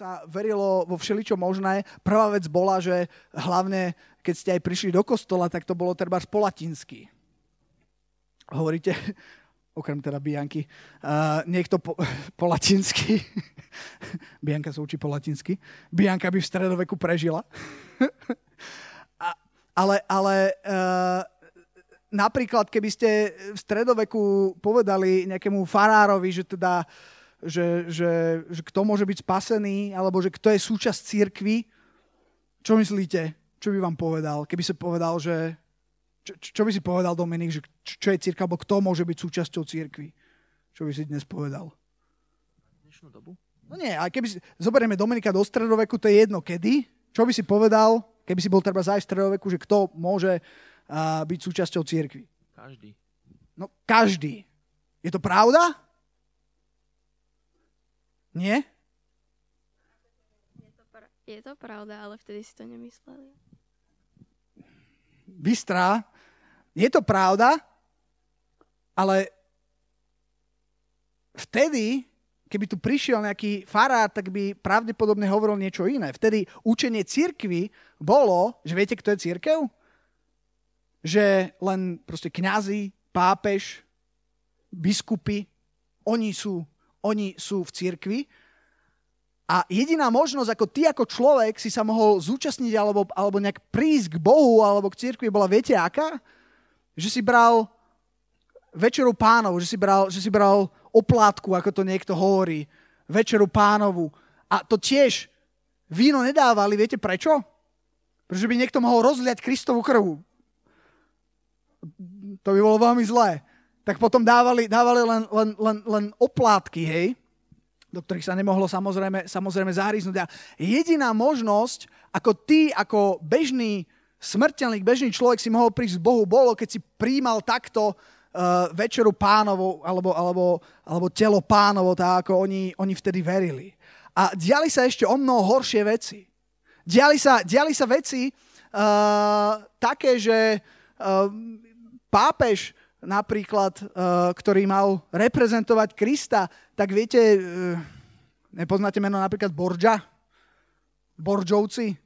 sa verilo vo všeličo možné. Prvá vec bola, že hlavne, keď ste aj prišli do kostola, tak to bolo trebárs po latinsky. Hovoríte, okrem teda Bianky, niekto po latinsky. Bianka sa učí po latinsky. Bianka by v stredoveku prežila. Ale napríklad, keby ste v stredoveku povedali nejakému farárovi, že teda že kto môže byť spasený, alebo že kto je súčasť cirkvi, čo myslíte? Čo by vám povedal? Keby si povedal, že... Čo by si povedal, Dominik, že čo je cirkev, alebo kto môže byť súčasťou cirkvi? Čo by si dnes povedal? Dnešnú dobu? No nie, ale keby si... Zoberieme Dominika do stredoveku, to je jedno kedy. Čo by si povedal, keby si bol treba aj v stredoveku, že kto môže byť súčasťou cirkvi? Každý. No, každý. Je to pravda? Nie? Je to pravda, ale vtedy si to nemysleli. Bystrá. Je to pravda, ale vtedy, keby tu prišiel nejaký farár, tak by pravdepodobne hovoril niečo iné. Vtedy učenie cirkvi bolo, že viete, kto je cirkev? Že len proste kňazi, pápež, biskupy, oni sú v cirkvi a jediná možnosť, ako ty ako človek si sa mohol zúčastniť alebo nejak prísť k Bohu alebo k cirkvi bola, viete aká? Že si bral večeru pánov, že si bral oplátku, ako to niekto hovorí, večeru pánovu. A to tiež víno nedávali, viete prečo? Pretože by niekto mohol rozliať Kristovu krvu. To by bolo veľmi zlé. Tak potom dávali len oplátky, hej, do ktorých sa nemohlo samozrejme zahryznúť. A jediná možnosť, ako ty, ako bežný smrteľník, bežný človek si mohol prísť k Bohu, bolo, keď si prijímal takto večeru pánovu alebo telo pánovo, tak ako oni vtedy verili. A diali sa ešte o mnoho horšie veci. Diali sa veci také, že pápež napríklad, ktorý mal reprezentovať Krista, tak viete, nepoznáte meno napríklad Borgia? Borgovci?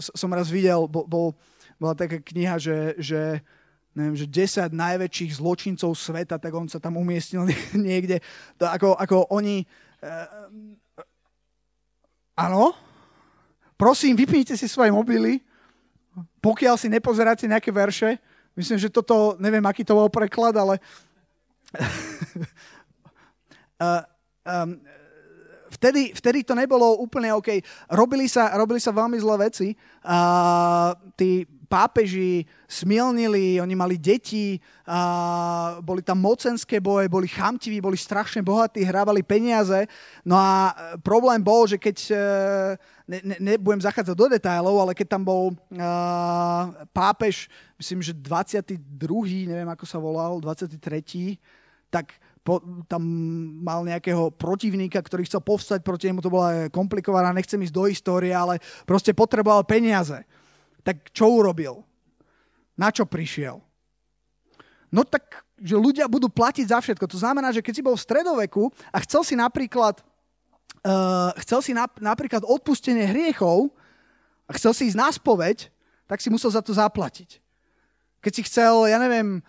Som raz videl, bola taká kniha, že neviem, že 10 najväčších zločincov sveta, tak on sa tam umiestnil niekde. To ako oni... Áno? Prosím, vypnite si svoje mobily, pokiaľ si nepozeráte nejaké verše. Myslím, že toto, neviem, aký to bol preklad, ale vtedy to nebolo úplne OK. Robili sa veľmi zlé veci. Tí pápeži smilnili, oni mali deti, boli tam mocenské boje, boli chamtiví, boli strašne bohatí, hrávali peniaze. No a problém bol, že keď... Nebudem zachádzať do detailov, ale keď tam bol pápež, myslím, že 22., neviem, ako sa volal, 23., tak tam mal nejakého protivníka, ktorý chcel povstať proti nemu, to bola komplikovaná, nechcem ísť do histórie, ale proste potreboval peniaze. Tak čo urobil? Na čo prišiel? No tak, že ľudia budú platiť za všetko. To znamená, že keď si bol v stredoveku a chcel si napríklad napríklad odpustenie hriechov a chcel si ísť na spoveď, tak si musel za to zaplatiť. Keď si chcel, ja neviem,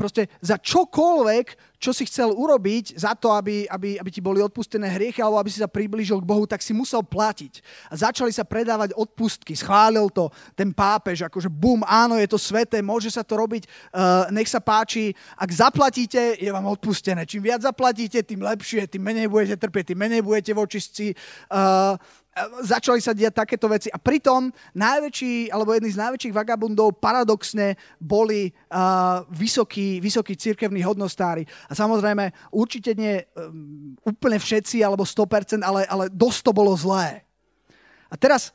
proste za čokoľvek, čo si chcel urobiť za to, aby ti boli odpustené hriechy alebo aby si sa priblížil k Bohu, tak si musel platiť. A začali sa predávať odpustky. Schválil to ten pápež, akože bum, áno, je to sveté, môže sa to robiť, nech sa páči. Ak zaplatíte, je vám odpustené. Čím viac zaplatíte, tým lepšie, tým menej budete trpieť, tým menej budete v očistci. Začali sa diať takéto veci. A pritom najväčší, alebo jedni z najväčších vagabundov paradoxne boli vysokí cirkevní hodnostári. A samozrejme, určite nie úplne všetci, alebo 100%, ale dosť to bolo zlé. A teraz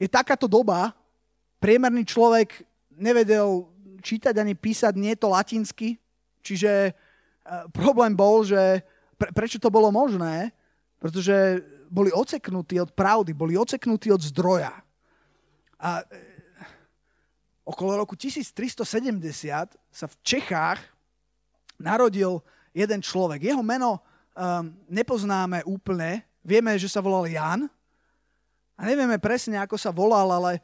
je takáto doba, priemerný človek nevedel čítať ani písať, nie to latinsky, čiže problém bol, že prečo to bolo možné, pretože boli odseknutí od pravdy, boli odseknutí od zdroja. A okolo roku 1370 sa v Čechách narodil jeden človek. Jeho meno nepoznáme úplne. Vieme, že sa volal Jan a nevieme presne, ako sa volal, ale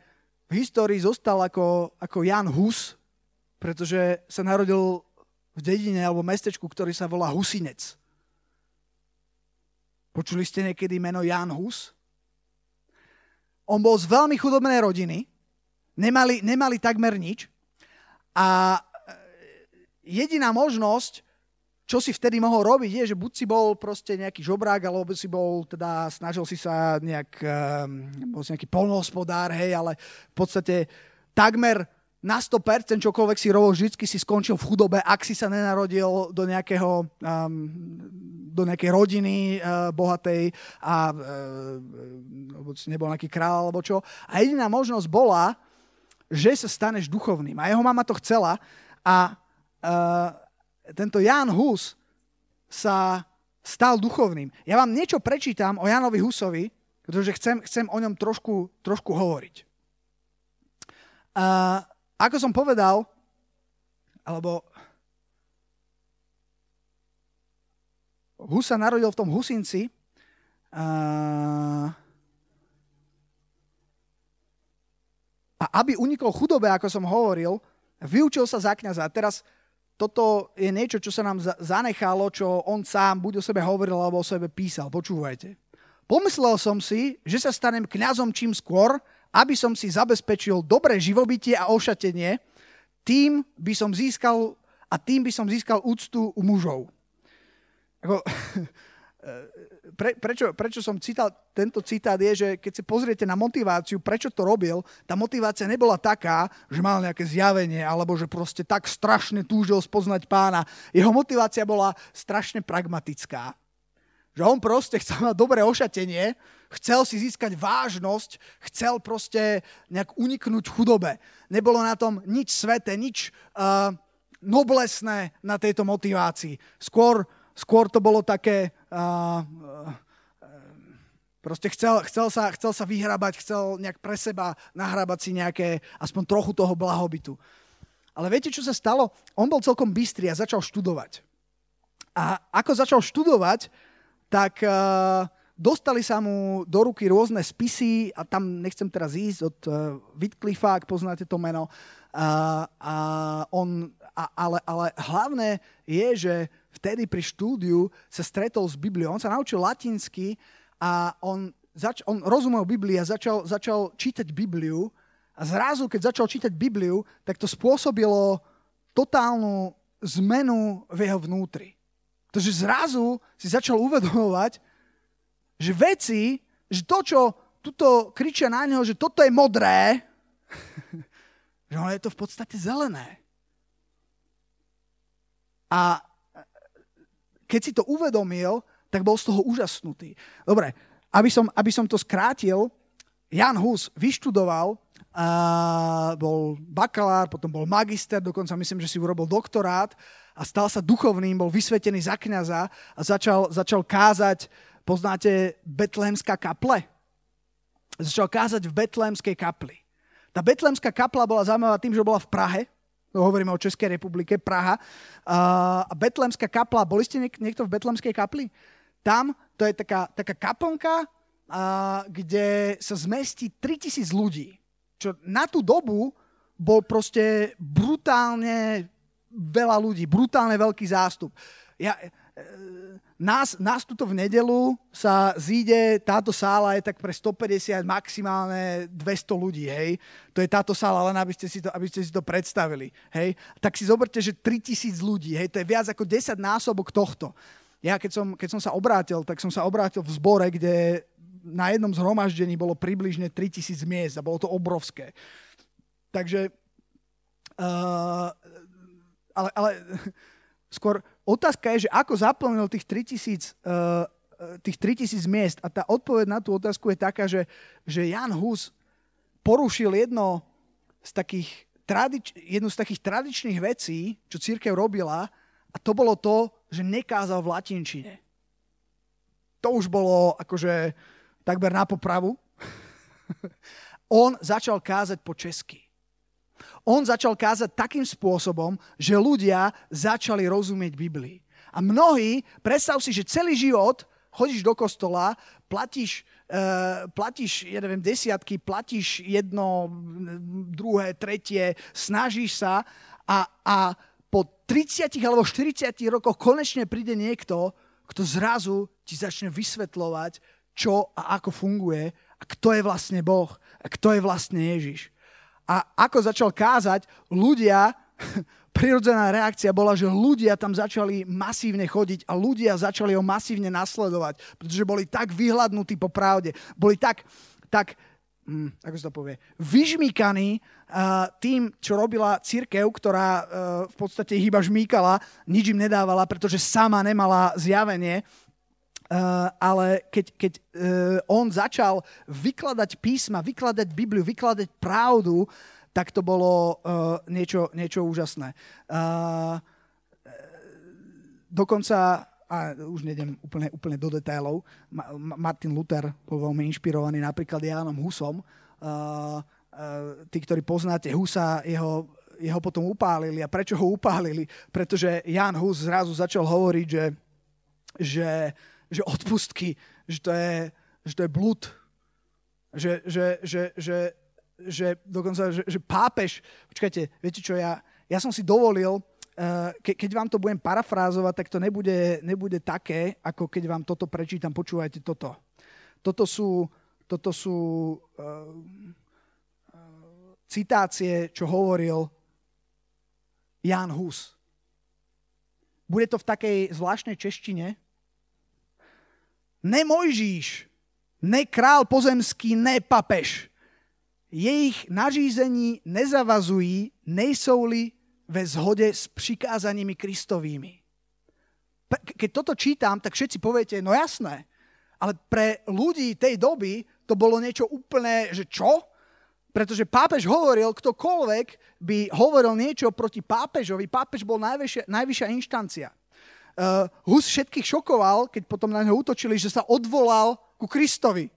v histórii zostal ako Jan Hus, pretože sa narodil v dedine alebo mestečku, ktorý sa volá Husinec. Počuli ste niekedy meno Jan Hus? On bol z veľmi chudobnej rodiny, nemali takmer nič a jediná možnosť, čo si vtedy mohol robiť, je, že buď si bol proste nejaký žobrák, alebo si bol, teda snažil si sa nejak, bol si nejaký poľnohospodár, hej, ale v podstate takmer na 100% čokoľvek si robil, vždycky si skončil v chudobe, ak si sa nenarodil do nejakého, do nejakej rodiny bohatej a nebol nejaký kráľ alebo čo. A jediná možnosť bola, že sa staneš duchovným. A jeho mama to chcela a tento Jan Hus sa stal duchovným. Ja vám niečo prečítam o Janovi Husovi, pretože chcem o ňom trošku hovoriť. Ako som povedal, alebo Hus sa narodil v tom Husinci. A aby unikol chudobe, ako som hovoril, vyučil sa za kňaza. Teraz toto je niečo, čo sa nám zanechalo, čo on sám buď o sebe hovoril, alebo o sebe písal. Počúvajte. Pomyslel som si, že sa stanem kňazom čím skôr, aby som si zabezpečil dobré živobytie a ošatenie, tým by som získal úctu u mužov. Prečo som cital, tento citát je, že keď si pozriete na motiváciu, prečo to robil, tá motivácia nebola taká, že mal nejaké zjavenie, alebo že proste tak strašne túžil spoznať pána. Jeho motivácia bola strašne pragmatická. Že on proste chcel mať dobré ošatenie, chcel si získať vážnosť, chcel proste nejak uniknúť chudobe. Nebolo na tom nič sveté, nič noblesné na tejto motivácii. Skôr to bolo také, proste chcel sa vyhrábať, chcel nejak pre seba nahrábať si nejaké, aspoň trochu toho blahobytu. Ale viete, čo sa stalo? On bol celkom bystrý a začal študovať. A ako začal študovať, tak dostali sa mu do ruky rôzne spisy a tam nechcem teraz ísť od Wycliffa, ak poznáte to meno. Ale hlavné je, že vtedy pri štúdiu sa stretol s Bibliou. On sa naučil latinsky a on rozumel Biblii a začal čítať Bibliu. A zrazu, keď začal čítať Bibliu, tak to spôsobilo totálnu zmenu v jeho vnútri. Pretože zrazu si začal uvedomovať, že veci, že to, čo tuto kričia na neho, že toto je modré, že ono je to v podstate zelené. A keď si to uvedomil, tak bol z toho úžasnutý. Dobre, aby som to skrátil, Jan Hus vyštudoval, bol bakalár, potom bol magister, dokonca myslím, že si urobil doktorát a stal sa duchovným, bol vysvetený za kňaza a začal kázať, poznáte Betlehemská kaple? Začal kázať v Betlehemskej kapli. Tá Betlehemská kapla bola zaujímavá tým, že bola v Prahe. Hovoríme o Českej republike, Praha. A Betlehemská kapla, boli ste niekto v Betlehemskej kapli? Tam to je taká kaplnka, kde sa zmestí 3000 ľudí. Čo na tú dobu bol proste brutálne veľa ľudí, brutálne veľký zástup. Nás tuto v nedelu sa zíde, táto sála je tak pre 150, maximálne 200 ľudí, hej. To je táto sála, len aby ste si to predstavili, hej. Tak si zoberte, že 3000 ľudí, hej, to je viac ako 10-násobok tohto. Ja keď som sa obrátil, tak som sa obrátil v zbore, kde na jednom zhromaždení bolo približne 3000 miest a bolo to obrovské. Takže, ale skôr otázka je, že ako zaplnil tých 3000 miest. A tá odpoveď na tú otázku je taká, že Jan Hus porušil jednu z takých tradičných vecí, čo cirkev robila, a to bolo to, že nekázal v latinčine. To už bolo akože takmer na popravu. On začal kázať po česky. On začal kázať takým spôsobom, že ľudia začali rozumieť Biblii. A mnohí, predstav si, že celý život chodíš do kostola, platíš, ja neviem, desiatky, platíš jedno, druhé, tretie, snažíš sa a po 30 alebo 40 rokoch konečne príde niekto, kto zrazu ti začne vysvetľovať, čo a ako funguje a kto je vlastne Boh a kto je vlastne Ježiš. A ako začal kázať, ľudia, prirodzená reakcia bola, že ľudia tam začali masívne chodiť a ľudia začali ho masívne nasledovať, pretože boli tak vyhladnutí po pravde, boli tak ako sa to povie, vyžmýkaní tým, čo robila cirkev, ktorá v podstate ich iba žmýkala, nič im nedávala, pretože sama nemala zjavenie. Ale keď on začal vykladať písma, vykladať Bibliu, vykladať pravdu, tak to bolo niečo úžasné. Dokonca, a už nejdem úplne do detailov, Martin Luther bol veľmi inšpirovaný napríklad Janom Husom. Tí, ktorí poznáte Husa, jeho potom upálili. A prečo ho upálili? Pretože Jan Hus zrazu začal hovoriť, že odpustky, že to je blúd, že dokonca pápež, počkajte, viete čo, ja som si dovolil, keď vám to budem parafrázovať, tak to nebude také, ako keď vám toto prečítam, počúvajte toto. Toto sú citácie, čo hovoril Jan Hus. Bude to v takej zvláštnej češtine. Ne Mojžíš, ne král pozemský, ne papež. Jejich nařízení nezavazují, nejsou-li ve shodě s přikázaními Kristovými. Keď toto čítam, tak všetci poviete, no jasné, ale pre ľudí tej doby to bolo niečo úplné, že čo? Pretože pápež hovoril, ktokoľvek by hovoril niečo proti pápežovi, pápež bol najvyššia inštancia. Hus všetkých šokoval, keď potom na ňo útočili, že sa odvolal ku Kristovi.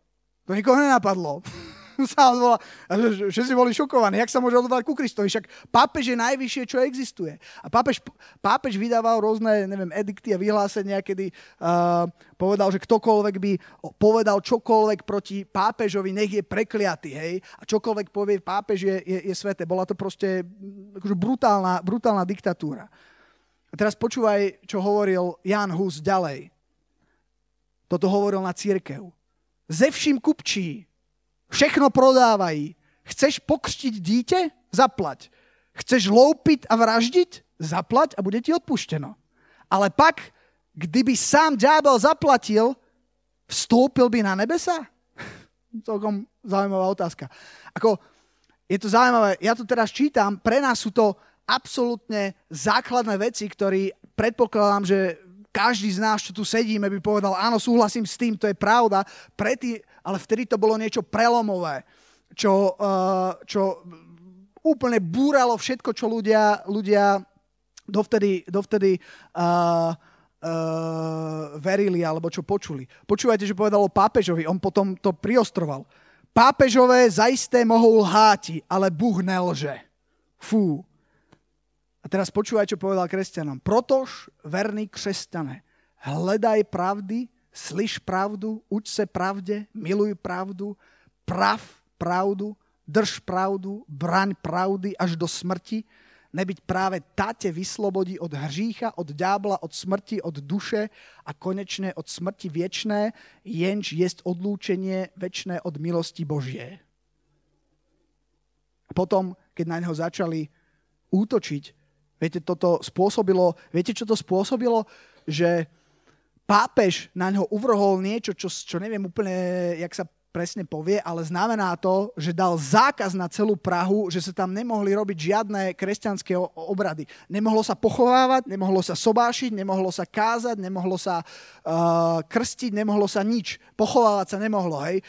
To nikoho nenapadlo. Sa odvolal. Všetci boli šokovaní. Jak sa môže odvolať ku Kristovi? Však pápež je najvyššie, čo existuje. A pápež vydával rôzne, edikty a vyhlásenia, kedy povedal, že ktokoľvek by povedal čokoľvek proti pápežovi, nech je prekliatý. Hej? A čokoľvek povie pápež je sveté. Bola to proste akože brutálna diktatúra. A teraz počúvaj, čo hovoril Jan Hus ďalej. Toto hovoril na cirkev. Ze vším kupčí, všechno prodávají. Chceš pokřtiť dítě? Zaplať. Chceš loupiť a vraždiť? Zaplať a bude ti odpušteno. Ale pak, kdyby sám ďábel zaplatil, vstúpil by na nebesa? Celkom zaujímavá otázka. Ako, je to zaujímavé, ja to teraz čítam, pre nás sú to absolútne základné veci, ktoré predpokladám, že každý z nás, čo tu sedíme, by povedal, áno, súhlasím s tým, to je pravda, ale vtedy to bolo niečo prelomové, čo úplne búralo všetko, čo ľudia dovtedy verili alebo čo počuli. Počúvajte, že povedalo pápežovi, on potom to priostroval. Pápežové zaisté mohou lháti, ale Búh nelže. Fú. A teraz počúvaj, čo povedal kresťanom. Protož, verný křesťané, hledaj pravdy, slyš pravdu, uč se pravde, miluj pravdu, prav pravdu, drž pravdu, braň pravdy až do smrti, nebyť práve tá te vyslobodí od hřícha, od ďábla, od smrti, od duše a konečne od smrti viečné, jenž jest odlúčenie večné od milosti Božie. A potom, keď na neho začali útočiť, viete, čo to spôsobilo? Že pápež na ňo uvrhol niečo, čo neviem úplne, jak sa presne povie, ale znamená to, že dal zákaz na celú Prahu, že sa tam nemohli robiť žiadne kresťanské obrady. Nemohlo sa pochovávať, nemohlo sa sobášiť, nemohlo sa kázať, nemohlo sa krstiť, nemohlo sa nič. Pochovávať sa nemohlo, hej?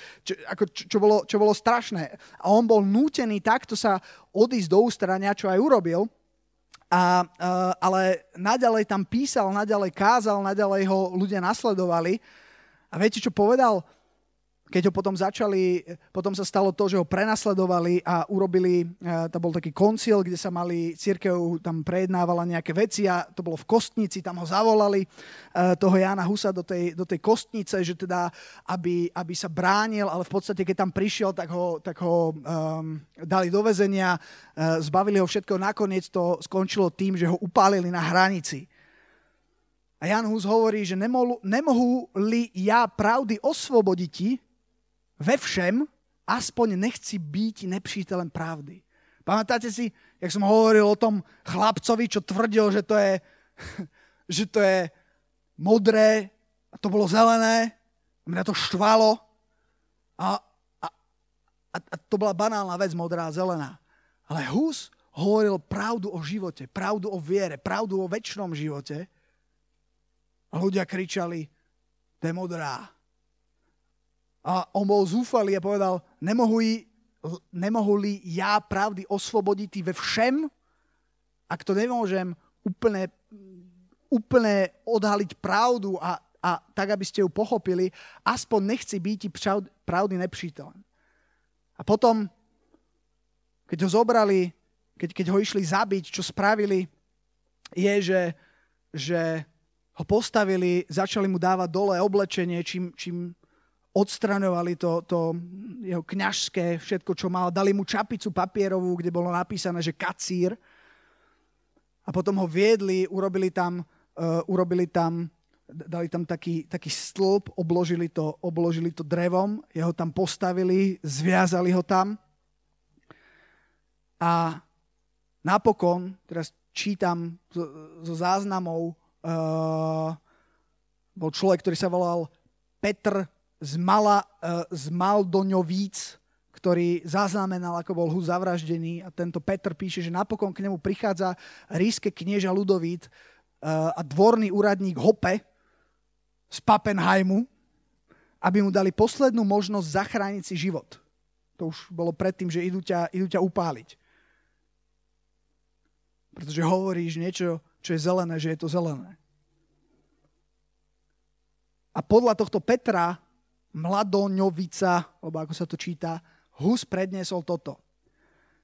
Čo bolo strašné. A on bol nútený takto sa odísť do ústrania, čo aj urobil. Ale naďalej tam písal, naďalej kázal, naďalej ho ľudia nasledovali. A viete, čo povedal? Keď ho potom sa stalo to, že ho prenasledovali a urobili, tam bol taký koncil, kde sa mali, cirkev tam prejednávala nejaké veci a to bolo v Kostnici, tam ho zavolali, toho Jana Husa do tej Kostnice, že teda, aby sa bránil, ale v podstate, keď tam prišiel, tak ho dali do väzenia, zbavili ho všetko, nakoniec to skončilo tým, že ho upálili na hranici. A Jan Hus hovorí, že nemohu li ja pravdy osvoboditi, ve všem, aspoň nechci byť nepřítelem pravdy. Pamätáte si, jak som hovoril o tom chlapcovi, čo tvrdil, že to je modré a to bolo zelené. A mňa to štvalo. A to bola banálna vec, modrá a zelená. Ale Hus hovoril pravdu o živote, pravdu o viere, pravdu o večnom živote. A ľudia kričali, to je modrá. A on bol zúfalý a povedal, nemohu li ja pravdy osvobodiť ve všem, ak to nemôžem úplne odhaliť pravdu a tak, aby ste ju pochopili, aspoň nechci byť pravdy nepřítelem. A potom, keď ho zobrali, keď ho išli zabiť, čo spravili, je, že ho postavili, začali mu dávať dole oblečenie, čím odstraňovali to jeho kňažské, všetko, čo mal. Dali mu čapicu papierovú, kde bolo napísané, že kacír. A potom ho viedli, dali tam taký stĺp, obložili to drevom, jeho tam postavili, zviazali ho tam. A napokon, teraz čítam zo záznamov, bol človek, ktorý sa volal Petr z Mladoňovic, ktorý zaznamenal, ako bol Hus zavraždený, a tento Petr píše, že napokon k nemu prichádza ríšske knieža Ľudovít a dvorný úradník Hope z Pappenheimu, aby mu dali poslednú možnosť zachrániť si život. To už bolo predtým, že idú ťa upáliť. Pretože hovoríš niečo, čo je zelené, že je to zelené. A podľa tohto Petra Mladoňovica, alebo ako sa to číta, Hus predniesol toto.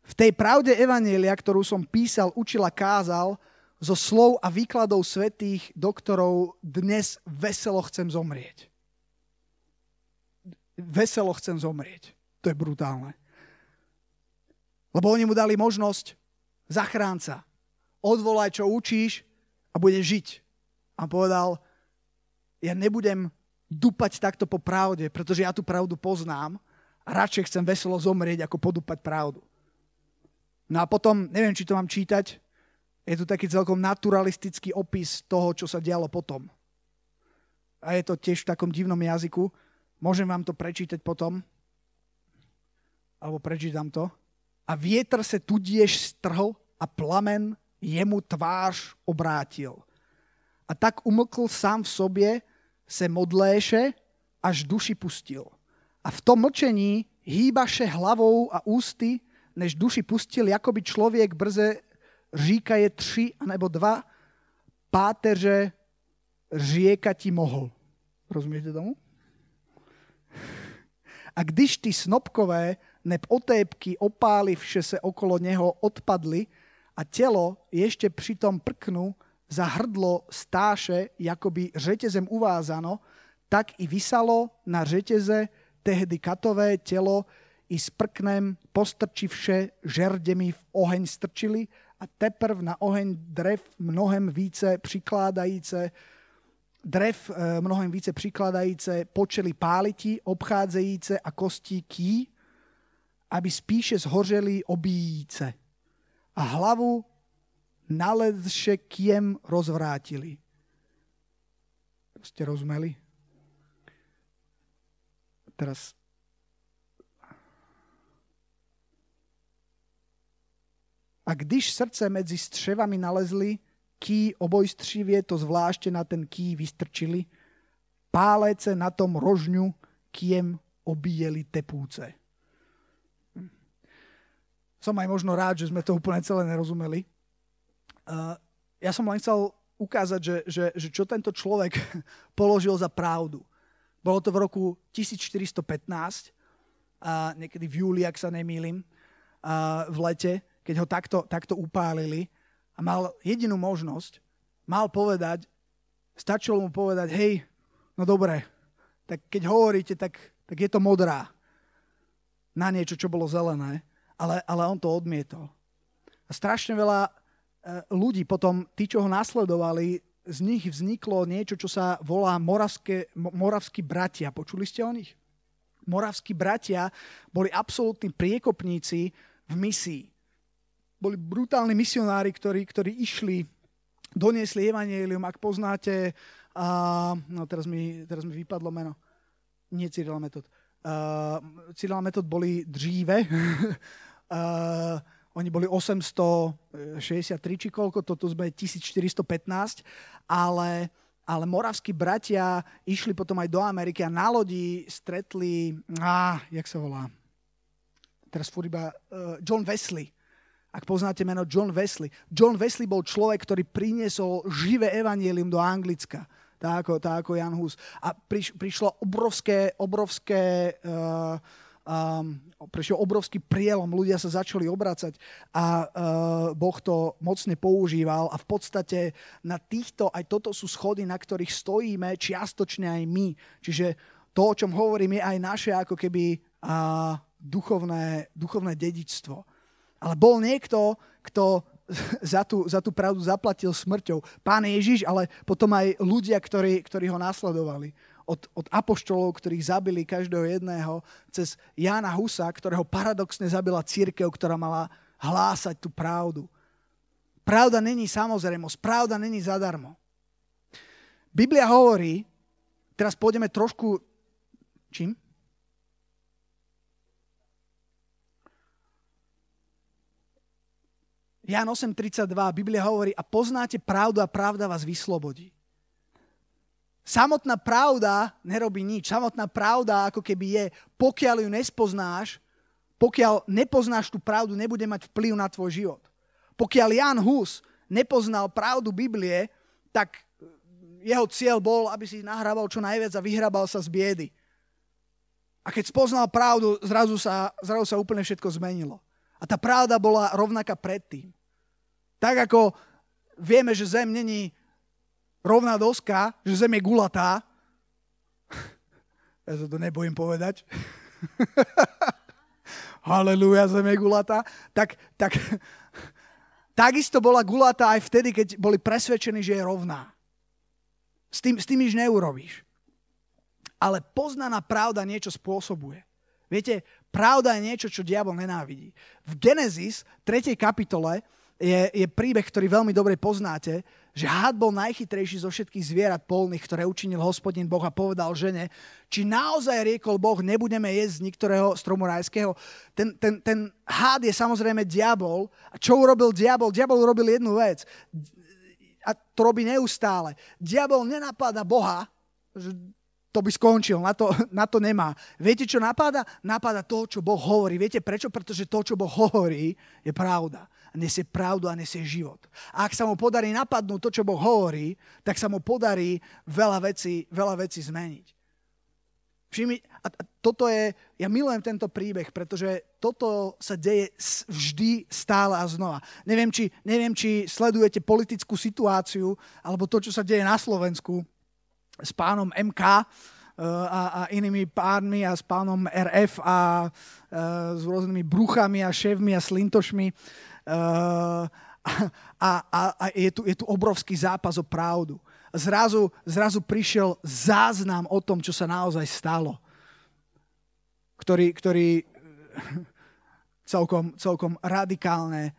V tej pravde evanjelia, ktorú som písal, učil a kázal, zo slov a výkladov svätých doktorov dnes veselo chcem zomrieť. Veselo chcem zomrieť. To je brutálne. Lebo oni mu dali možnosť zachránca. Odvolaj, čo učíš a budeš žiť. A povedal, ja nebudem dupať takto po pravde, pretože ja tú pravdu poznám a radšej chcem veselo zomrieť, ako podúpať pravdu. No a potom, neviem, či to mám čítať, je tu taký celkom naturalistický opis toho, čo sa dialo potom. A je to tiež v takom divnom jazyku. Môžem vám to prečítať potom? Alebo prečítam to. A vietor se tudiež strhl a plamen jemu tvář obrátil. A tak umlkl sám v sobě, se modléše, až duši pustil. A v tom mlčení hýbaše hlavou a ústy, než duši pustil, jakoby člověk brze říkaje tři anebo dva páteře říjeka ti mohl. Rozumíte tomu? A když ty snopkové neb otépky opálivše se okolo něho odpadly a tělo ještě přitom prknu, za hrdlo stáše, jakoby řetězem uvázano, tak i vysalo na řetěze tehdy katové tělo i s prknem postrčivše žerděmi v oheň strčili a teprv na oheň drev mnohem více přikládajíce počeli páliti, obcházejíce a kosti ký, aby spíše zhořeli obíjíce. A hlavu nalezše kjem rozvrátili. Ste rozumeli? Teraz. A když srdce mezi střevami nalezli, ký obojstřivě to zvláště na ten ký vystrčili, pálece na tom rožňu kjem obíjeli tepúce. Som aj možno rád, že sme to úplne celé nerozumeli. Ja som len chcel ukázať, že čo tento človek položil za pravdu. Bolo to v roku 1415, niekedy v júli, ak sa nemýlim, v lete, keď ho takto upálili a mal jedinú možnosť, stačilo mu povedať, hej, no dobre, tak keď hovoríte, tak je to modrá na niečo, čo bolo zelené, ale on to odmietol. A strašne veľa ľudí potom, tí, čo ho nasledovali, z nich vzniklo niečo, čo sa volá Moravskí bratia. Počuli ste o nich? Moravskí bratia boli absolútni priekopníci v misii. Boli brutálni misionári, ktorí išli, doniesli evanjelium, ak poznáte, no teraz mi vypadlo meno, nie Cyrila Metod. Cyrila Metod boli dříve, oni boli 863 či koľko, toto sme 1415, ale moravskí bratia išli potom aj do Ameriky a na lodi stretli, jak sa volá, John Wesley. Ak poznáte meno John Wesley. John Wesley bol človek, ktorý priniesol živé evanjelium do Anglicka. Tak ako Jan Hus. A prišiel obrovský prielom. Ľudia sa začali obracať a Boh to mocne používal. A v podstate na týchto, aj toto sú schody, na ktorých stojíme čiastočne aj my. Čiže to, o čom hovorím, je aj naše ako keby duchovné dedičstvo. Ale bol niekto, kto za tú pravdu zaplatil smrťou. Pán Ježiš, ale potom aj ľudia, ktorí ho nasledovali. Od apoštolov, ktorých zabili každého jedného, cez Jana Husa, ktorého paradoxne zabila cirkev, ktorá mala hlásať tú pravdu. Pravda není samozrejmosť, pravda není zadarmo. Biblia hovorí, teraz pôjdeme trošku... Čím? Ján 8.32, Biblia hovorí, a poznáte pravdu a pravda vás vyslobodí. Samotná pravda nerobí nič. Samotná pravda ako keby je, pokiaľ ju nespoznáš, pokiaľ nepoznáš tú pravdu, nebude mať vplyv na tvoj život. Pokiaľ Jan Hus nepoznal pravdu Biblie, tak jeho cieľ bol, aby si nahrával čo najviac a vyhrabal sa z biedy. A keď spoznal pravdu, zrazu sa úplne všetko zmenilo. A tá pravda bola rovnaká predtým. Tak ako vieme, že zem není rovná doska, že zem je gulatá. Ja sa to nebojím povedať. Halelúja, zem je gulatá. Takisto bola gulatá aj vtedy, keď boli presvedčení, že je rovná. S tým nič neurobíš. Ale poznaná pravda niečo spôsobuje. Viete, pravda je niečo, čo diabol nenávidí. V Genesis 3. kapitole je príbeh, ktorý veľmi dobre poznáte, že had bol najchytrejší zo všetkých zvierat polných, ktoré učinil Hospodin Boh a povedal žene, či naozaj riekol Boh, nebudeme jesť z niektorého stromu rajského. Ten had je samozrejme diabol. A čo urobil diabol? Diabol urobil jednu vec. A to robí neustále. Diabol nenapadá Boha, že to by skončil, na to nemá. Viete, čo napadá? Napadá to, čo Boh hovorí. Viete prečo? Pretože to, čo Boh hovorí, je pravda. Nesie pravdu a nesie život. A ak sa mu podarí napadnúť to, čo Boh hovorí, tak sa mu podarí veľa vecí zmeniť. A toto je, ja milujem tento príbeh, pretože toto sa deje vždy, stále a znova. Neviem, či sledujete politickú situáciu, alebo to, čo sa deje na Slovensku, s pánom MK a inými pánmi a s pánom RF a s rôznymi bruchami a šéfmi a slintošmi. A je tu obrovský zápas o pravdu. Zrazu prišiel záznam o tom, čo sa naozaj stalo, ktorý celkom radikálne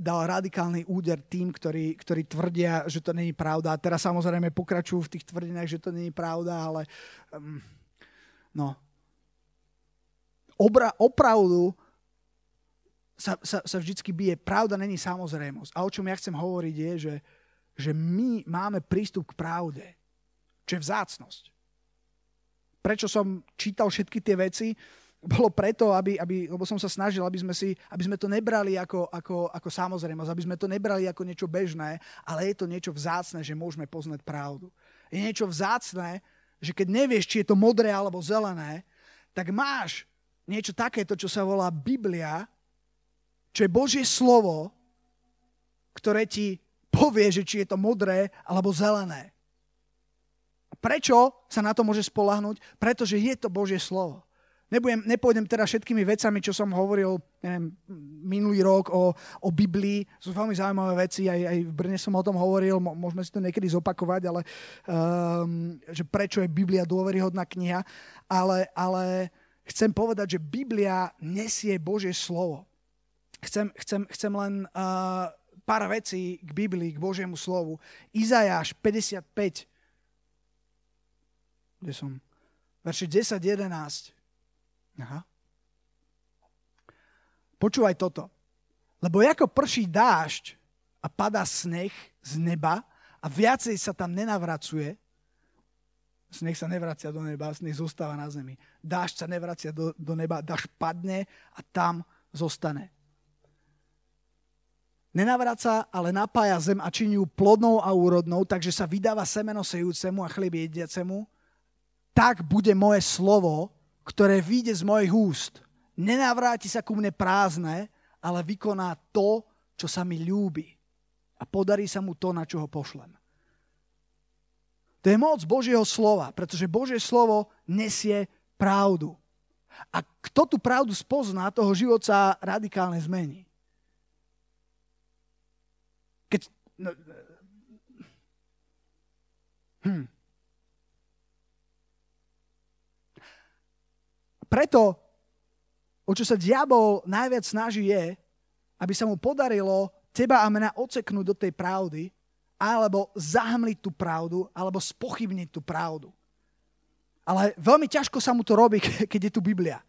dal radikálny úder tým, ktorí tvrdia, že to není pravda. A teraz samozrejme pokračujú v tých tvrdeniach, že to není pravda, ale o pravdu sa vždycky bije. Pravda není samozrejmosť. A o čom ja chcem hovoriť je, že my máme prístup k pravde, čo je vzácnosť. Prečo som čítal všetky tie veci? Bolo preto, lebo som sa snažil, aby sme to nebrali ako samozrejmosť, aby sme to nebrali ako niečo bežné, ale je to niečo vzácne, že môžeme poznať pravdu. Je niečo vzácne, že keď nevieš, či je to modré alebo zelené, tak máš niečo takéto, čo sa volá Biblia, čo je Božie slovo, ktoré ti povie, že či je to modré alebo zelené. Prečo sa na to môže spoľahnúť? Pretože je to Božie slovo. Nepôjdem teraz všetkými vecami, čo som hovoril minulý rok o Biblii. Sú veľmi zaujímavé veci, aj v Brne som o tom hovoril, môžeme si to niekedy zopakovať, ale že prečo je Biblia dôveryhodná kniha. Ale chcem povedať, že Biblia nesie Božie slovo. Chcem len pár vecí k Biblii, k Božiemu slovu. Izajáš 55, verše 10-11. Aha. Počúvaj toto. Lebo ako prší dážď a padá sneh z neba a viacej sa tam nenavracuje, sneh sa nevracia do neba, sneh zostáva na zemi. Dážď sa nevracia do neba, dážď padne a tam zostane. Nenavraca, ale napája zem a činí ju plodnou a úrodnou, takže sa vydáva semeno sejúcemu a chlieb jediacemu. Tak bude moje slovo, ktoré vyjde z mojich úst. Nenavráti sa ku mne prázdne, ale vykoná to, čo sa mi ľúbi. A podarí sa mu to, na čo ho pošlem. To je moc Božieho slova, pretože Božie slovo nesie pravdu. A kto tú pravdu spozná, toho život sa radikálne zmení. Preto, o čo sa diabol najviac snaží je, aby sa mu podarilo teba a mňa odseknúť do tej pravdy, alebo zahmliť tú pravdu, alebo spochybniť tú pravdu. Ale veľmi ťažko sa mu to robí, keď je tu Biblia.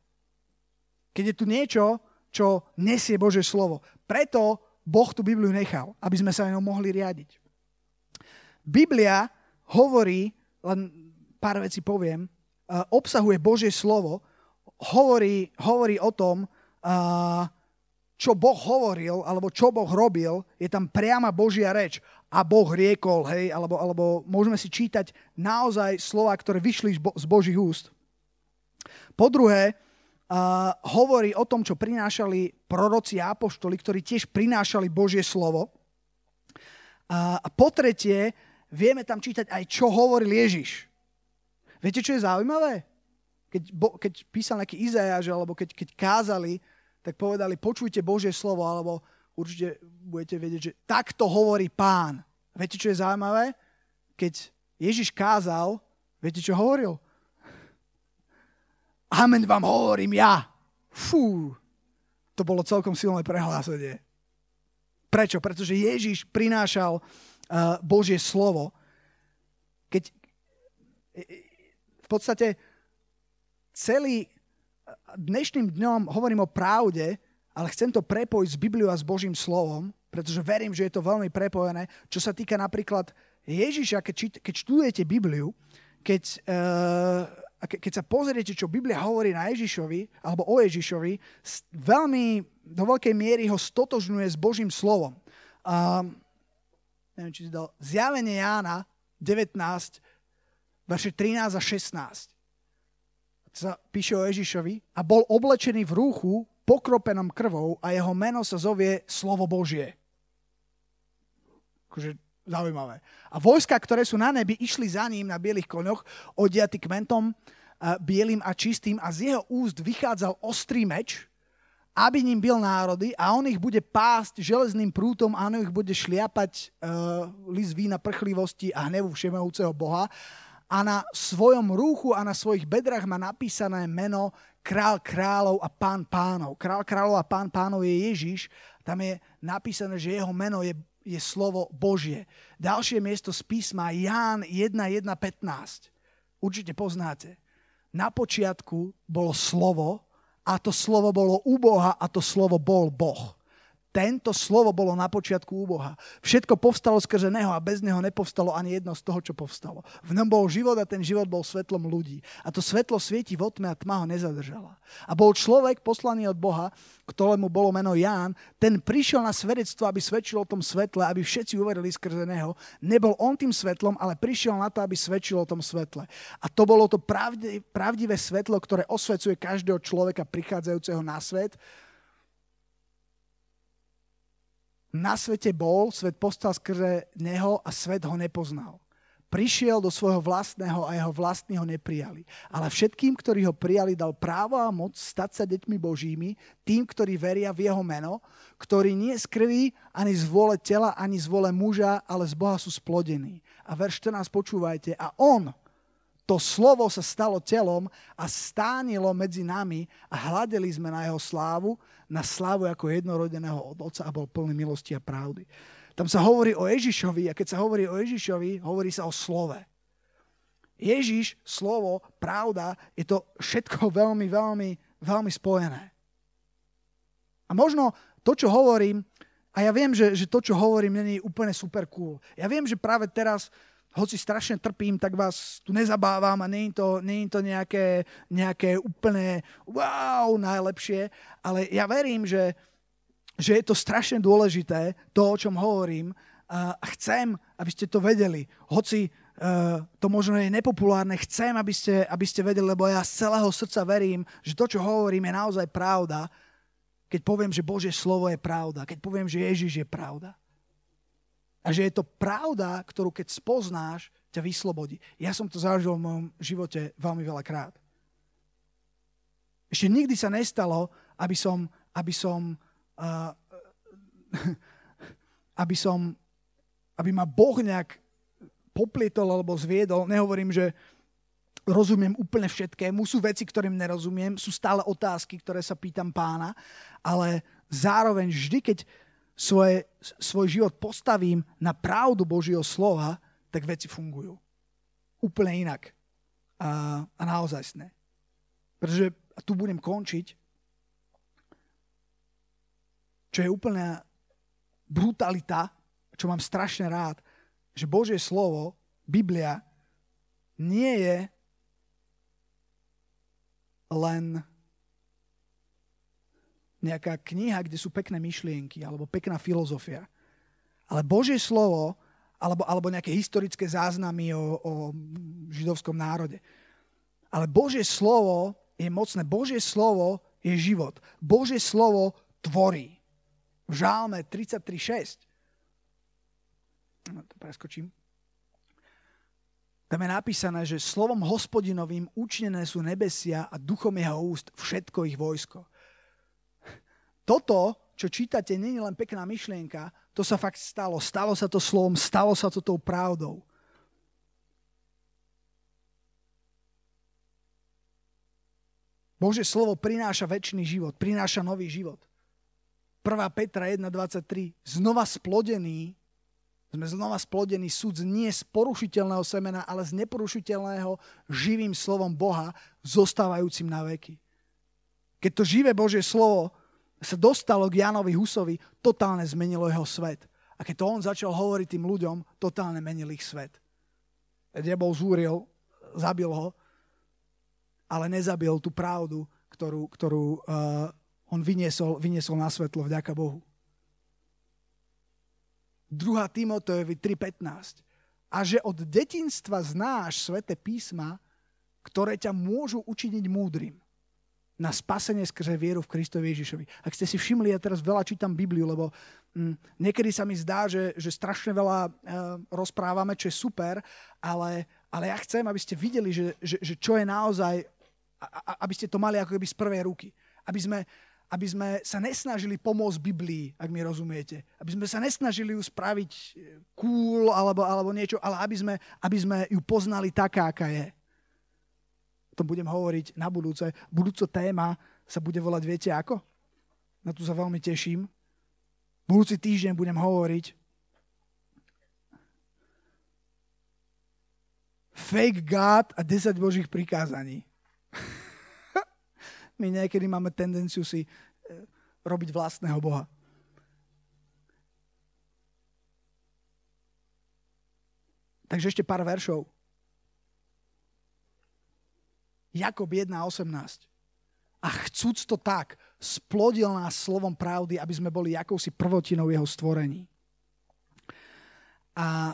Keď je tu niečo, čo nesie Božie slovo. Preto Boh tú Bibliu nechal, aby sme sa ňou mohli riadiť. Biblia hovorí, len pár vecí poviem, obsahuje Božie slovo, hovorí o tom, čo Boh hovoril, alebo čo Boh robil, je tam priama Božia reč. A Boh riekol, hej, alebo môžeme si čítať naozaj slova, ktoré vyšli z Božích úst. Po druhé, hovorí o tom, čo prinášali proroci a apoštoli, ktorí tiež prinášali Božie slovo. A po tretie, vieme tam čítať aj, čo hovoril Ježiš. Viete, čo je zaujímavé? Keď písal nejaký Izajáš, alebo keď kázali, tak povedali, počujte Božie slovo, alebo určite budete vedieť, že takto hovorí Pán. Viete, čo je zaujímavé? Keď Ježiš kázal, viete, čo hovoril? Amen vám hovorím ja. Fú, to bolo celkom silné prehlásenie. Prečo? Pretože Ježiš prinášal Božie slovo. Keď v podstate celý dnešným dňom hovorím o pravde, ale chcem to prepojiť s Bibliou a s Božím slovom, pretože verím, že je to veľmi prepojené. Čo sa týka napríklad Ježiša, keď študujete Bibliu, keď sa pozriete, čo Biblia hovorí na Ježišovi, alebo o Ježišovi, veľmi do veľkej miery ho stotožňuje s Božím slovom. Neviem, či si dal Zjavenie Jána 19, verše 13 a 16. Sa píše o Ježišovi a bol oblečený v rúchu pokropenom krvou a jeho meno sa zovie Slovo Božie. Akože zaujímavé. A vojska, ktoré sú na nebi, išli za ním na bielých koňoch, odiaty kmentom bielým a čistým a z jeho úst vychádzal ostrý meč, aby ním bil národy a on ich bude pásť železným prútom a on ich bude šliapať list vína prchlivosti a hnevu všemohúceho Boha a na svojom rúchu a na svojich bedrách má napísané meno Král kráľov a Pán pánov. Král kráľov a Pán pánov je Ježiš. Tam je napísané, že jeho meno je slovo Božie. Ďalšie miesto z písma, Ján 1.1.15. Určite poznáte. Na počiatku bolo slovo a to slovo bolo u Boha a to slovo bol Boh. Tento slovo bolo na počiatku u Boha. Všetko povstalo skrze neho a bez neho nepovstalo ani jedno z toho, čo povstalo. V ňom bol život a ten život bol svetlom ľudí. A to svetlo svieti vo tme a tma ho nezadržala. A bol človek poslaný od Boha, ktorému bolo meno Ján, ten prišiel na svedectvo, aby svedčil o tom svetle, aby všetci uverili skrze neho. Nebol on tým svetlom, ale prišiel na to, aby svedčil o tom svetle. A to bolo to pravdivé svetlo, ktoré osvecuje každého človeka prichádzajúceho na svet. Na svete bol, svet postal skrze neho a svet ho nepoznal. Prišiel do svojho vlastného a jeho vlastní ho neprijali. Ale všetkým, ktorí ho prijali, dal právo a moc stať sa deťmi Božími, tým, ktorí veria v jeho meno, ktorí nie z krvi, ani z vôle tela, ani z vôle muža, ale z Boha sú splodení. A verš 14 počúvajte. A on, to slovo sa stalo telom a stánilo medzi nami a hľadeli sme na jeho slávu, na slávu ako jednorodeného od Otca a bol plný milosti a pravdy. Tam sa hovorí o Ježišovi a keď sa hovorí o Ježišovi, hovorí sa o slove. Ježiš, slovo, pravda, je to všetko veľmi, veľmi, veľmi spojené. A možno to, čo hovorím, a ja viem, že to, čo hovorím, nie je úplne super cool. Ja viem, že práve teraz, hoci strašne trpím, tak vás tu nezabávam a nie je to nejaké úplne wow, najlepšie, ale ja verím, že je to strašne dôležité, to, o čom hovorím. Chcem, aby ste to vedeli. Hoci to možno je nepopulárne, chcem, aby ste vedeli, lebo ja z celého srdca verím, že to, čo hovorím, je naozaj pravda, keď poviem, že Božie slovo je pravda, keď poviem, že Ježiš je pravda. A že je to pravda, ktorú keď spoznáš, ťa vyslobodí. Ja som to zažil v mojom živote veľmi veľakrát. Ešte nikdy sa nestalo, aby ma Boh nejak poplietol alebo zviedol. Nehovorím, že rozumiem úplne všetkému. Sú veci, ktorým nerozumiem. Sú stále otázky, ktoré sa pýtam Pána. Ale zároveň vždy, keď svoj život postavím na pravdu Božieho slova, tak veci fungujú. Úplne inak. A naozajstné. Pretože, a tu budem končiť, čo je úplná brutalita, čo mám strašne rád, že Božie slovo, Biblia, nie je len nejaká kniha, kde sú pekné myšlienky alebo pekná filozofia. Ale Božie slovo alebo nejaké historické záznamy o židovskom národe. Ale Božie slovo je mocné. Božie slovo je život. Božie slovo tvorí. V Žálme 33.6. To preskočím. Tam je napísané, že slovom Hospodinovým učinené sú nebesia a duchom jeho úst všetko ich vojsko. Toto, čo čítate, nie je len pekná myšlienka, to sa fakt stalo. Stalo sa to slovom, stalo sa to tou pravdou. Božie slovo prináša večný život, prináša nový život. 1. Petra 1.23. Znova splodení, súd nie z porušiteľného semena, ale z neporušiteľného živým slovom Boha, zostávajúcim na veky. Keď to živé Božie slovo sa dostalo k Janovi Husovi, totálne zmenilo jeho svet. A keď to on začal hovoriť tým ľuďom, totálne menil ich svet. Diabol zúril, zabil ho, ale nezabil tú pravdu, ktorú on vyniesol na svetlo, vďaka Bohu. 2. Timotejovi 3.15. A že od detinstva znáš sväté písma, ktoré ťa môžu učiniť múdrym na spasenie skrze vieru v Kristovi Ježišovi. Ak ste si všimli, ja teraz veľa čítam Bibliu, lebo niekedy sa mi zdá, že strašne veľa rozprávame, čo je super, ale ja chcem, aby ste videli, že čo je naozaj, aby ste to mali ako keby z prvej ruky. Aby sme sa nesnažili pomôcť Biblii, ak mi rozumiete. Aby sme sa nesnažili ju spraviť cool alebo niečo, ale aby sme ju poznali taká, aká je. O tom budem hovoriť na budúce. Budúco téma sa bude volať, viete ako? Na to sa veľmi teším. Budúci týždeň budem hovoriť Fake God a 10 Božích prikázaní. My niekedy máme tendenciu si robiť vlastného Boha. Takže ešte pár veršov. Jakob 1:18. A chcúc to tak, splodil nás slovom pravdy, aby sme boli jakousi prvotinou jeho stvorení. A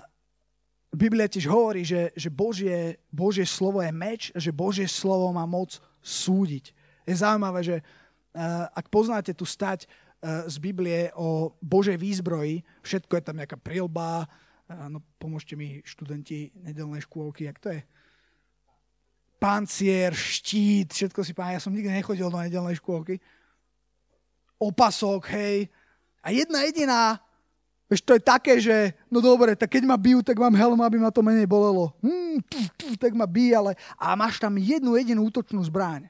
Biblia tiež hovorí, že Božie slovo je meč, že Božie slovo má moc súdiť. Je zaujímavé, že ak poznáte tú stať z Biblie o Božej výzbroji, všetko je tam nejaká prilba, no pomôžte mi študenti nedelnej škôlky, jak to je? Pancier, štít, všetko si pamätám. Ja som nikdy nechodil do nedelnej škôlky. Opasok, hej. A jedna jediná, vieš, to je také, že no dobre, tak keď ma bijú, tak mám helm, aby ma to menej bolelo. Tak ma bijú, ale a máš tam jednu jedinú útočnú zbraň.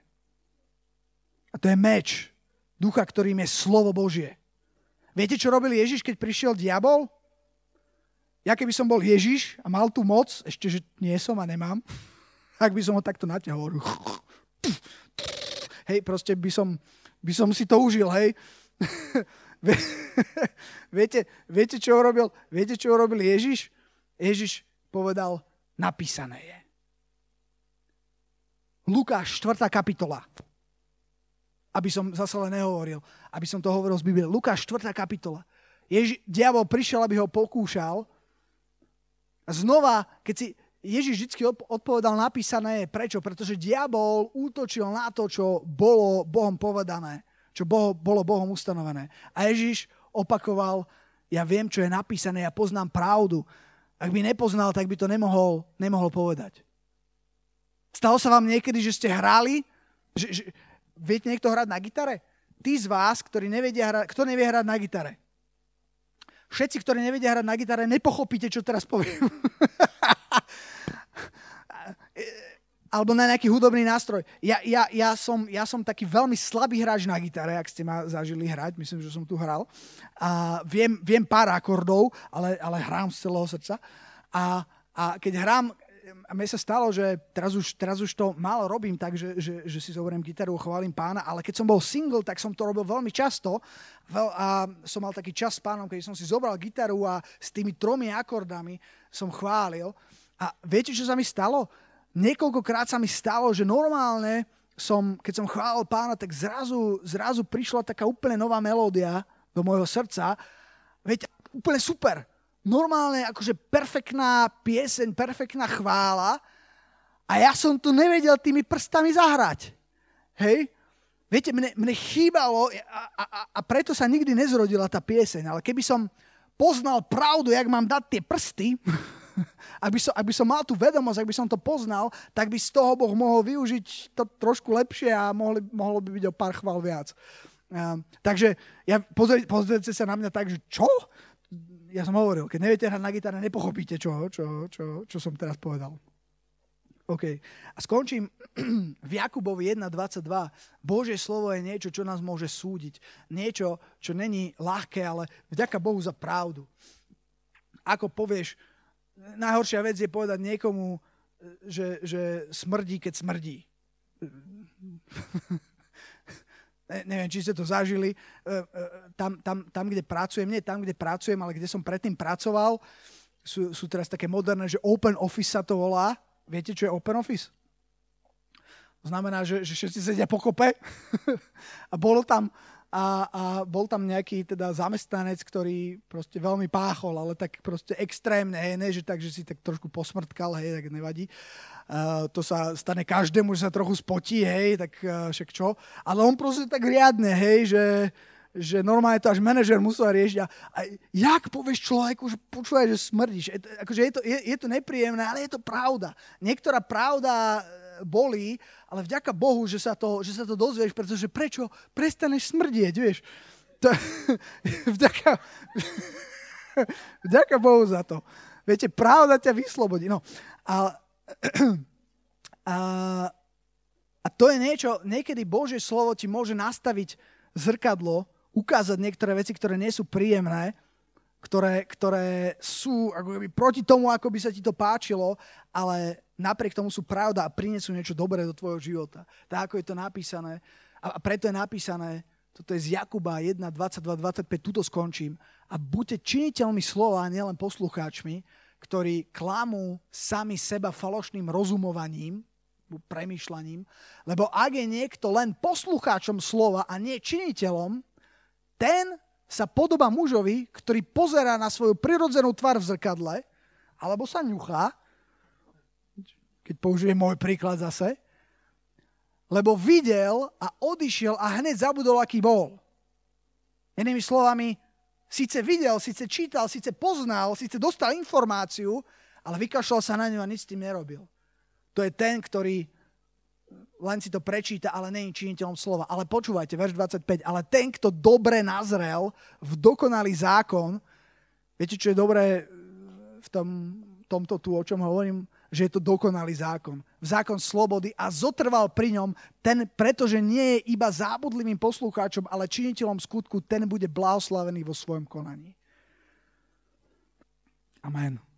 A to je meč ducha, ktorým je slovo Božie. Viete, čo robil Ježiš, keď prišiel diabol? Ja keby som bol Ježiš a mal tú moc, ešte, že nie som a nemám, ak by som ho takto natiahol. Hej, proste by som si to užil, hej. Viete, čo urobil? Viete, čo urobil Ježiš? Ježiš povedal, napísané je. Lukáš 4. kapitola. Aby som zase len nehovoril. Aby som to hovoril z Biblie. Lukáš 4. kapitola. Diabol prišiel, aby ho pokúšal. A znova, keď si... Ježiš vždy odpovedal napísané. Prečo? Pretože diabol útočil na to, čo bolo Bohom povedané, čo bolo Bohom ustanovené. A Ježiš opakoval, ja viem, čo je napísané, ja poznám pravdu. Ak by nepoznal, tak by to nemohol povedať. Stalo sa vám niekedy, že ste hrali? Že, viete niekto hrať na gitare? Tí z vás, kto nevie hrať na gitare? Všetci, ktorí nevedia hrať na gitare, nepochopíte, čo teraz poviem. Alebo na nejaký hudobný nástroj. Ja som taký veľmi slabý hráč na gitare, ak ste ma zažili hrať, myslím, že som tu hral. A viem pár akordov, ale hrám z celého srdca. A keď hrám, mne sa stalo, že teraz už to málo robím tak, že si zoberiem gitaru, chválim pána, ale keď som bol single, tak som to robil veľmi často a som mal taký čas s pánom, keď som si zobral gitaru a s tými 3 akordami som chválil. A viete, čo sa mi stalo? Niekoľkokrát sa mi stalo, že normálne keď som chválil pána, tak zrazu prišla taká úplne nová melódia do môjho srdca. Viete, úplne super. Normálne, akože perfektná pieseň, perfektná chvála a ja som to nevedel tými prstami zahrať. Hej? Viete, mne chýbalo a preto sa nikdy nezrodila tá pieseň, ale keby som poznal pravdu, jak mám dať tie prsty... Ak by som mal tú vedomosť, ak by som to poznal, tak by z toho Boh mohol využiť to trošku lepšie a mohlo by byť o pár chvál viac. Takže pozrite sa na mňa tak, že čo? Ja som hovoril, keď neviete hrať na gitare, nepochopíte, čo som teraz povedal. OK. A skončím v Jakubovi 1:22. Božie slovo je niečo, čo nás môže súdiť. Niečo, čo není ľahké, ale vďaka Bohu za pravdu. Ako povieš, najhoršia vec je povedať niekomu, že smrdí, keď smrdí. Neviem, či ste to zažili. Tam, kde pracujem, nie tam, kde pracujem, ale kde som predtým pracoval, sú teraz také moderné, že open office sa to volá. Viete, čo je open office? Znamená, že všetci sedia po kope a bolo tam... A bol tam nejaký teda zamestnanec, ktorý proste veľmi páchol, ale tak proste extrémne, hej, ne, že tak, že si tak trošku posmrtkal, hej, tak nevadí. To sa stane každému, že sa trochu spotí, hej, tak však čo. Ale on proste tak riadne, hej, že normálne to až manažer musel riešiť. A jak povieš človeku, že počúvaj, že smrdíš. Akože je to nepríjemné, ale je to pravda. Niektorá pravda... bolí, ale vďaka Bohu, že sa to dozvieš, pretože prečo prestaneš smrdieť, vieš? Vďaka Bohu za to. Viete, pravda ťa vyslobodí. No. A to je niečo, niekedy Božie slovo ti môže nastaviť zrkadlo, ukázať niektoré veci, ktoré nie sú príjemné, ktoré sú akoby proti tomu, ako by sa ti to páčilo, ale napriek tomu sú pravda a prinesú niečo dobré do tvojho života. Tak, ako je to napísané. A preto je napísané, toto je z Jakuba 1:22-25, tuto skončím. A buďte činiteľmi slova, nielen poslucháčmi, ktorí klamú sami seba falošným rozumovaním, premýšľaním, lebo ak je niekto len poslucháčom slova a nie činiteľom, ten sa podoba mužovi, ktorý pozerá na svoju prirodzenú tvár v zrkadle, alebo sa ňuchá, keď použijem môj príklad zase, lebo videl a odišiel a hneď zabudol, aký bol. Inými slovami, síce videl, síce čítal, síce poznal, síce dostal informáciu, ale vykašľal sa na ňu a nič s tým nerobil. To je ten, ktorý len si to prečíta, ale není činiteľom slova. Ale počúvajte, verš 25, ale ten, kto dobre nazrel v dokonalý zákon, viete, čo je dobré v tomto tu, o čom hovorím, že je to dokonalý zákon. V zákon slobody a zotrval pri ňom ten, pretože nie je iba zábudlivým poslucháčom, ale činiteľom skutku, ten bude blahoslavený vo svojom konaní. Amen.